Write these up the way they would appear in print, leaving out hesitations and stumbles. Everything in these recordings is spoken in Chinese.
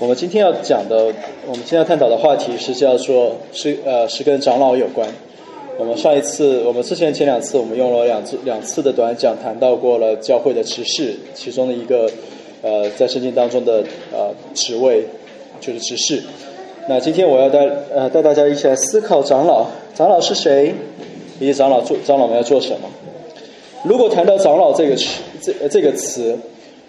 我们今天要探讨的话题是叫做是跟长老有关。前两次我们用了两次的短讲谈到过了教会的执事，其中的一个在圣经当中的职位就是执事。那今天我要带大家一起来思考长老是谁，以及长老们要做什么。如果谈到长老这个词，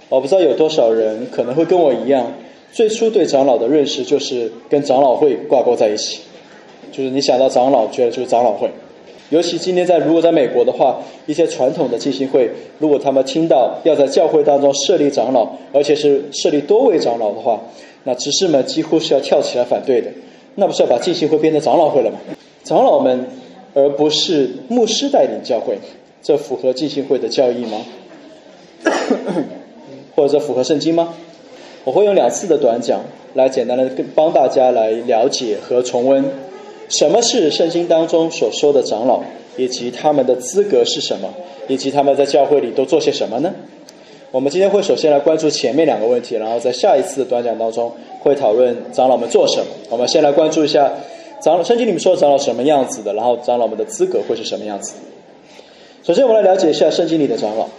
我不知道有多少人可能会跟我一样，最初对长老的认识就是跟长老会挂钩在一起，就是你想到长老，觉得就是长老会。尤其今天如果在美国的话，一些传统的浸信会，如果他们听到要在教会当中设立长老，而且是设立多位长老的话，那执事们几乎是要跳起来反对的。那不是要把浸信会变成长老会了吗？长老们而不是牧师带领教会，这符合浸信会的教义吗？或者这符合圣经吗？我会用2次的短讲来简单的帮大家来了解和重温什么是圣经当中所说的长老，以及他们的资格是什么，以及他们在教会里都做些什么呢？我们今天会首先来关注前面2个问题，然后在下一次的短讲当中会讨论长老们做什么。我们先来关注一下圣经里面说长老什么样子的，然后长老们的资格会是什么样子。首先我们来了解一下圣经里的长老。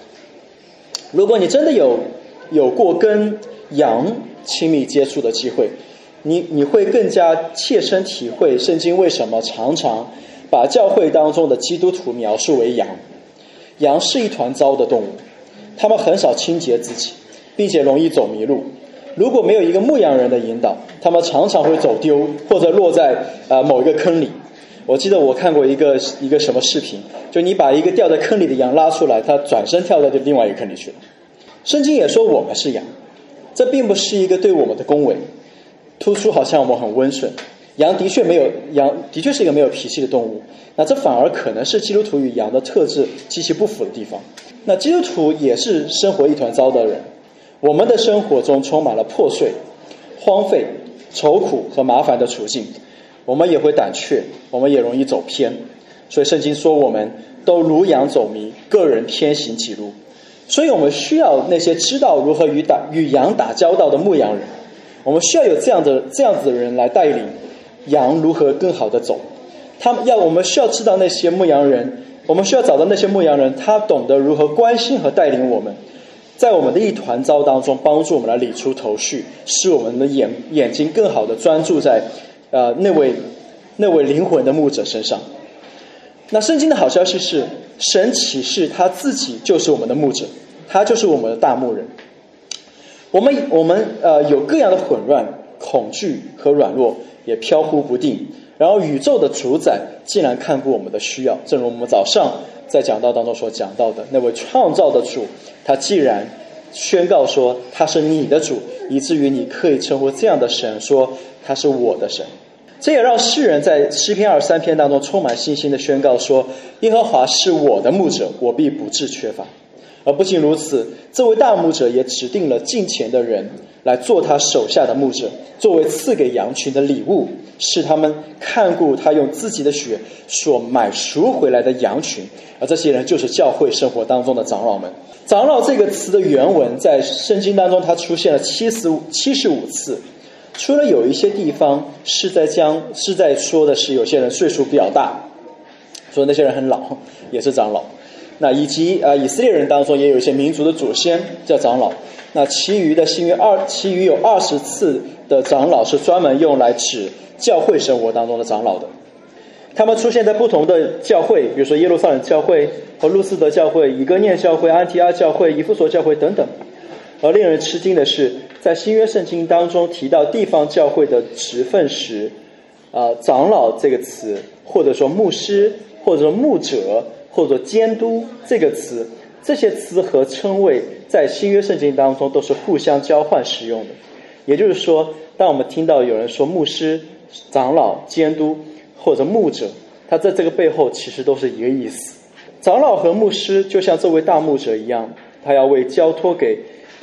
如果你真的有过跟羊亲密接触的机会，你会更加切身体会圣经为什么常常把教会当中的基督徒描述为羊。羊是一团糟的动物，他们很少清洁自己，并且容易走迷路。如果没有一个牧羊人的引导，他们常常会走丢，或者落在某一个坑里。我记得我看过一个什么视频，就你把一个掉在坑里的羊拉出来，它转身跳到另外一个坑里去了。圣经也说我们是羊，这并不是一个对我们的恭维，突出好像我们很温顺。羊的确是一个没有脾气的动物，那这反而可能是基督徒与羊的特质极其不符的地方。那基督徒也是生活一团糟的人，我们的生活中充满了破碎、荒废、愁苦和麻烦的处境，我们也会胆怯，我们也容易走偏。所以圣经说我们都如羊走迷，各人偏行己路。所以我们需要那些知道如何与羊打交道的牧羊人，我们需要有这样子的人来带领羊如何更好的走。我们需要知道那些牧羊人，我们需要找到那些牧羊人，他懂得如何关心和带领我们，在我们的一团糟当中帮助我们来理出头绪，使我们的眼睛更好的专注在那位灵魂的牧者身上。那圣经的好消息是，神启示他自己就是我们的牧者，他就是我们的大牧人。我们有各样的混乱、恐惧和软弱，也飘忽不定。然后宇宙的主宰竟然看顾我们的需要，正如我们早上在讲道当中所讲到的，那位创造的主，他既然宣告说他是你的主，以至于你可以称呼这样的神说他是我的神。这也让诗人在诗篇23篇当中充满信心的宣告说，耶和华是我的牧者，我必不致缺乏。而不仅如此，这位大牧者也指定了敬虔的人来做他手下的牧者，作为赐给羊群的礼物，使他们看顾他用自己的血所买赎回来的羊群。而这些人就是教会生活当中的长老们。长老这个词的原文在圣经当中它出现了75次，除了有一些地方是在说的是有些人岁数比较大，说那些人很老也是长老。那以及以色列人当中也有一些民族的祖先叫长老。那其余有20次的长老是专门用来指教会生活当中的长老的。他们出现在不同的教会，比如说耶路撒冷教会和路斯德教会、以哥念教会、安提阿教会、以弗所教会等等。而令人吃惊的是，在新约圣经当中提到地方教会的职分时，长老这个词，或者说牧师，或者说牧者，或者监督这个词，这些词和称谓在新约圣经当中都是互相交换使用的。也就是说，当我们听到有人说牧师、长老、监督或者牧者，他在这个背后其实都是一个意思。长老和牧师就像这位大牧者一样，他要为交托给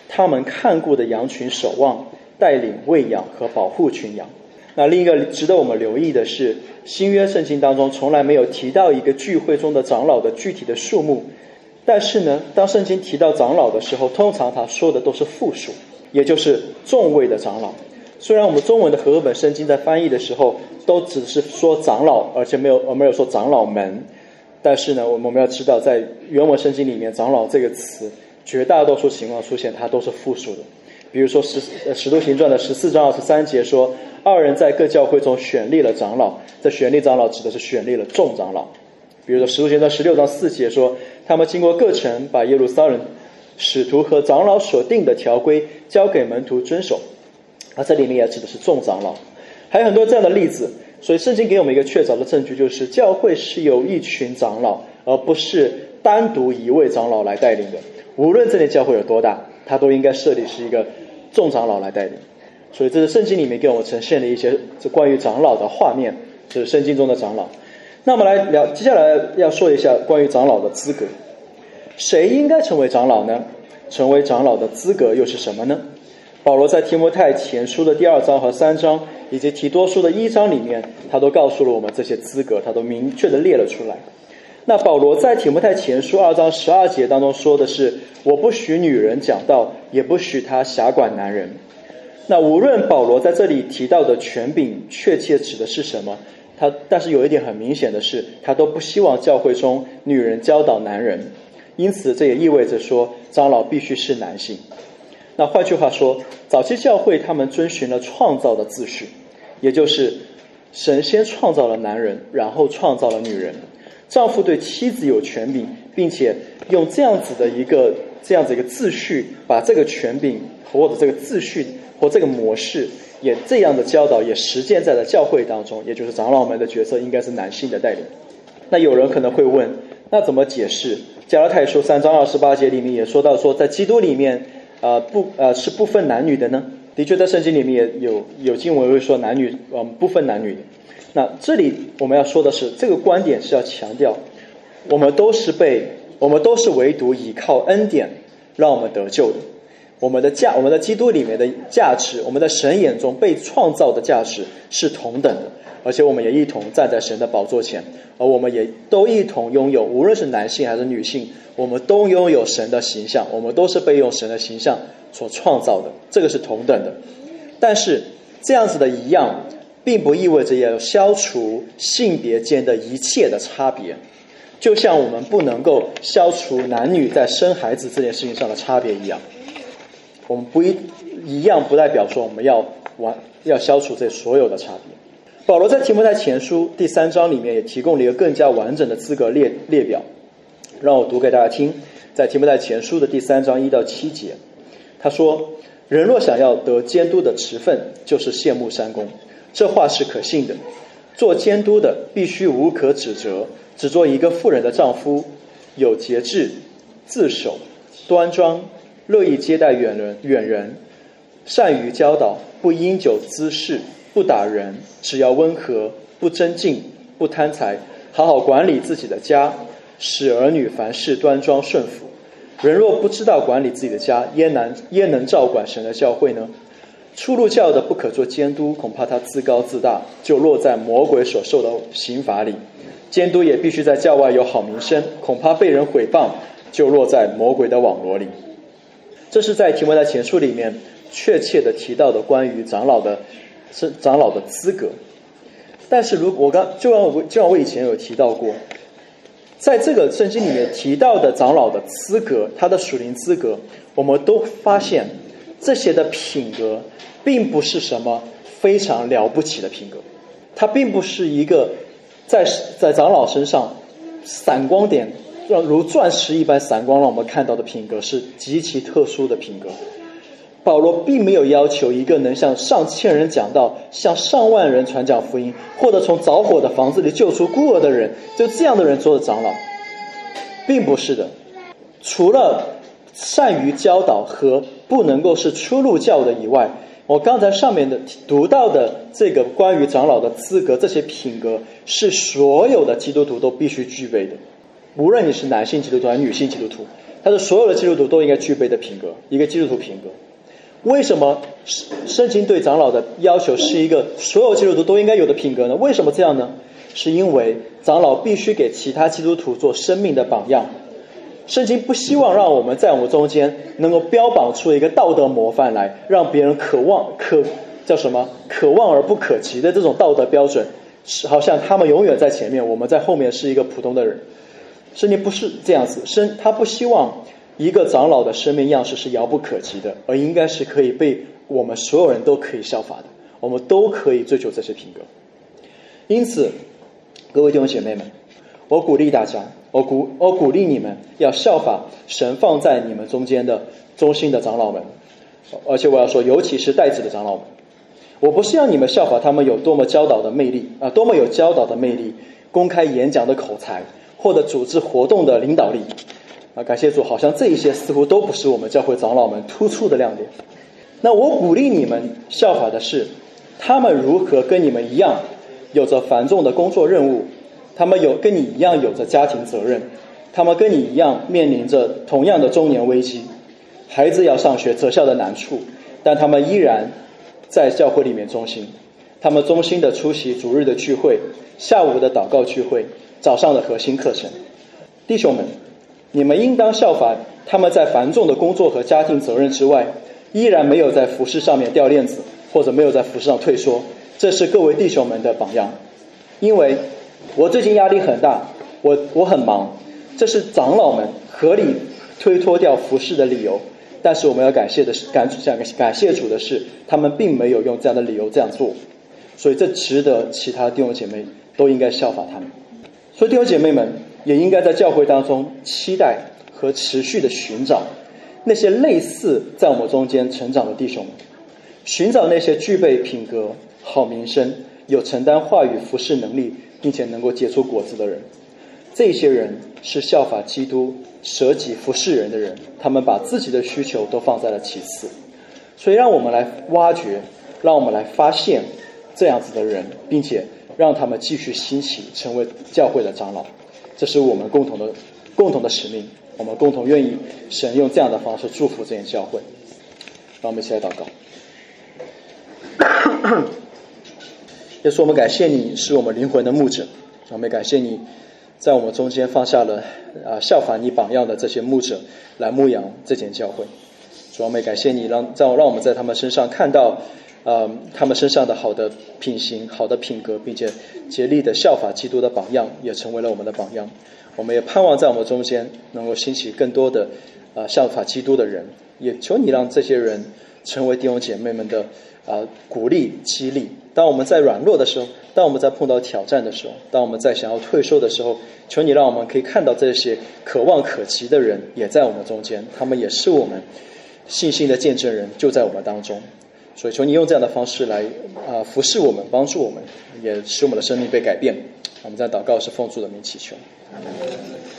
他们看顾的羊群守望，带领喂养和保护群羊。那另一个值得我们留意的是，新约圣经当中从来没有提到一个聚会中的长老的具体的数目，但是呢，当圣经提到长老的时候，通常他说的都是复数，也就是众位的长老。虽然我们中文的和合本圣经在翻译的时候都只是说长老，而且没有说长老们，但是呢，我们要知道，在原文圣经里面，长老这个词绝大多数情况出现它都是复数的。比如说使徒行传的14章23节说，二人在各教会中选立了长老，这选立长老指的是选立了众长老。比如说使徒行传16章4节说，他们经过各城，把耶路撒冷使徒和长老所定的条规交给门徒遵守，而这里面也指的是众长老。还有很多这样的例子。所以圣经给我们一个确凿的证据，就是教会是由一群长老，而不是单独一位长老来带领的。无论这类教会有多大，它都应该设立是一个众长老来带领。所以这是圣经里面给我们呈现的一些关于长老的画面，就是圣经中的长老。那我们来聊，接下来要说一下关于长老的资格。谁应该成为长老呢？成为长老的资格又是什么呢？保罗在提摩太前书的2章和3章，以及提多书的1章里面，他都告诉了我们这些资格，他都明确的列了出来。那保罗在提摩太前书2章12节当中说的是，我不许女人讲道，也不许她辖管男人。那无论保罗在这里提到的权柄确切指的是什么，但是有一点很明显的是，他都不希望教会中女人教导男人，因此这也意味着说，长老必须是男性。那换句话说，早期教会他们遵循了创造的秩序，也就是神先创造了男人，然后创造了女人。丈夫对妻子有权柄，并且用这样子一个秩序，把这个权柄或者这个秩序或这个模式，也这样的教导也实践在了教会当中，也就是长老们的角色应该是男性的带领。那有人可能会问，那怎么解释加拉太书3章28节里面也说到说，在基督里面是不分男女的呢？的确，在圣经里面也有经文会说男女不分男女。那这里我们要说的是，这个观点是要强调，我们都是唯独依靠恩典让我们得救的。我们的基督里面的价值，我们在神眼中被创造的价值是同等的，而且我们也一同站在神的宝座前，而我们也都一同拥有，无论是男性还是女性，我们都拥有神的形象，我们都是被用神的形象所创造的，这个是同等的。但是这样子的一样，并不意味着要消除性别间的一切的差别，就像我们不能够消除男女在生孩子这件事情上的差别一样。我们不代表说我们要消除这所有的差别。保罗在提摩太前书第3章里面也提供了一个更加完整的资格列表，让我读给大家听。在提摩太前书的第3章1到7节，他说，人若想要得监督的职分，就是羡慕三公，这话是可信的。做监督的必须无可指责，只做一个妇人的丈夫，有节制，自守，端庄，乐意接待远人，善于教导，不因酒滋事，不打人，只要温和，不争竞，不贪财，好好管理自己的家，使儿女凡事端庄顺服。人若不知道管理自己的家，焉能照管神的教会呢？初入教的不可做监督，恐怕他自高自大，就落在魔鬼所受的刑罚里。监督也必须在教外有好名声，恐怕被人毁谤，就落在魔鬼的网罗里。这是在提摩太前书里面确切的提到的关于长老的资格。但是如果就像我以前有提到过，在这个圣经里面提到的长老的资格，他的属灵资格，我们都发现这些的品格并不是什么非常了不起的品格，它并不是一个在长老身上闪光点如钻石一般闪光让我们看到的品格，是极其特殊的品格。保罗并没有要求一个能向上千人讲道，向上万人传讲福音，或者从着火的房子里救出孤儿的人，就这样的人做的长老，并不是的。除了善于教导和不能够是初入教的以外，我刚才上面的读到的这个关于长老的资格，这些品格是所有的基督徒都必须具备的，无论你是男性基督徒还是女性基督徒，它是所有的基督徒都应该具备的品格，一个基督徒品格。为什么圣经对长老的要求是一个所有基督徒都应该有的品格呢？为什么这样呢？是因为长老必须给其他基督徒做生命的榜样。圣经不希望让我们在我们中间能够标榜出一个道德模范来，让别人叫什么可望而不可及的这种道德标准，是好像他们永远在前面，我们在后面是一个普通的人。圣经不是这样子，他不希望一个长老的生命样式是遥不可及的，而应该是可以被我们所有人都可以效法的，我们都可以追求这些品格。因此各位弟兄姐妹们，我鼓励大家，我鼓励你们要效法神放在你们中间的忠心的长老们，而且我要说尤其是带子的长老们。我不是要你们效法他们有多么教导的魅力啊，多么有教导的魅力，公开演讲的口才，或者组织活动的领导力啊，感谢主，好像这一些似乎都不是我们教会长老们突出的亮点。那我鼓励你们效法的是他们如何跟你们一样有着繁重的工作任务，他们跟你一样有着家庭责任，他们跟你一样面临着同样的中年危机，孩子要上学择校的难处，但他们依然在教会里面忠心。他们忠心的出席主日的聚会，下午的祷告聚会，早上的核心课程。弟兄们，你们应当效法他们在繁重的工作和家庭责任之外，依然没有在服事上面掉链子，或者没有在服事上退缩。这是各位弟兄们的榜样。因为我最近压力很大，我很忙，这是长老们合理推脱掉服事的理由。但是我们要感谢主的是，他们并没有用这样的理由这样做，所以这值得其他弟兄姐妹都应该效法他们。所以弟兄姐妹们也应该在教会当中期待和持续的寻找那些类似在我们中间成长的弟兄们，寻找那些具备品格、好名声、有承担话语服事能力，并且能够结出果子的人。这些人是效法基督舍己服侍人的人，他们把自己的需求都放在了其次。所以让我们来挖掘，让我们来发现这样子的人，并且让他们继续兴起成为教会的长老。这是我们共同的使命，我们共同愿意神用这样的方式祝福这间教会。让我们一起来祷告。耶稣，我们感谢你是我们灵魂的牧者，我们感谢你在我们中间放下了效法你榜样的这些牧者来牧养这间教会。主要我们感谢你让我们在他们身上看到他们身上的好的品行、好的品格，并且竭力的效法基督的榜样，也成为了我们的榜样。我们也盼望在我们中间能够兴起更多的效法基督的人，也求你让这些人成为弟兄姐妹们的鼓励、激励。当我们在软弱的时候，当我们在碰到挑战的时候，当我们在想要退缩的时候，求你让我们可以看到这些可望可及的人也在我们中间，他们也是我们信心的见证人，就在我们当中。所以求你用这样的方式来服侍我们，帮助我们，也使我们的生命被改变。我们在祷告是奉主的名祈求。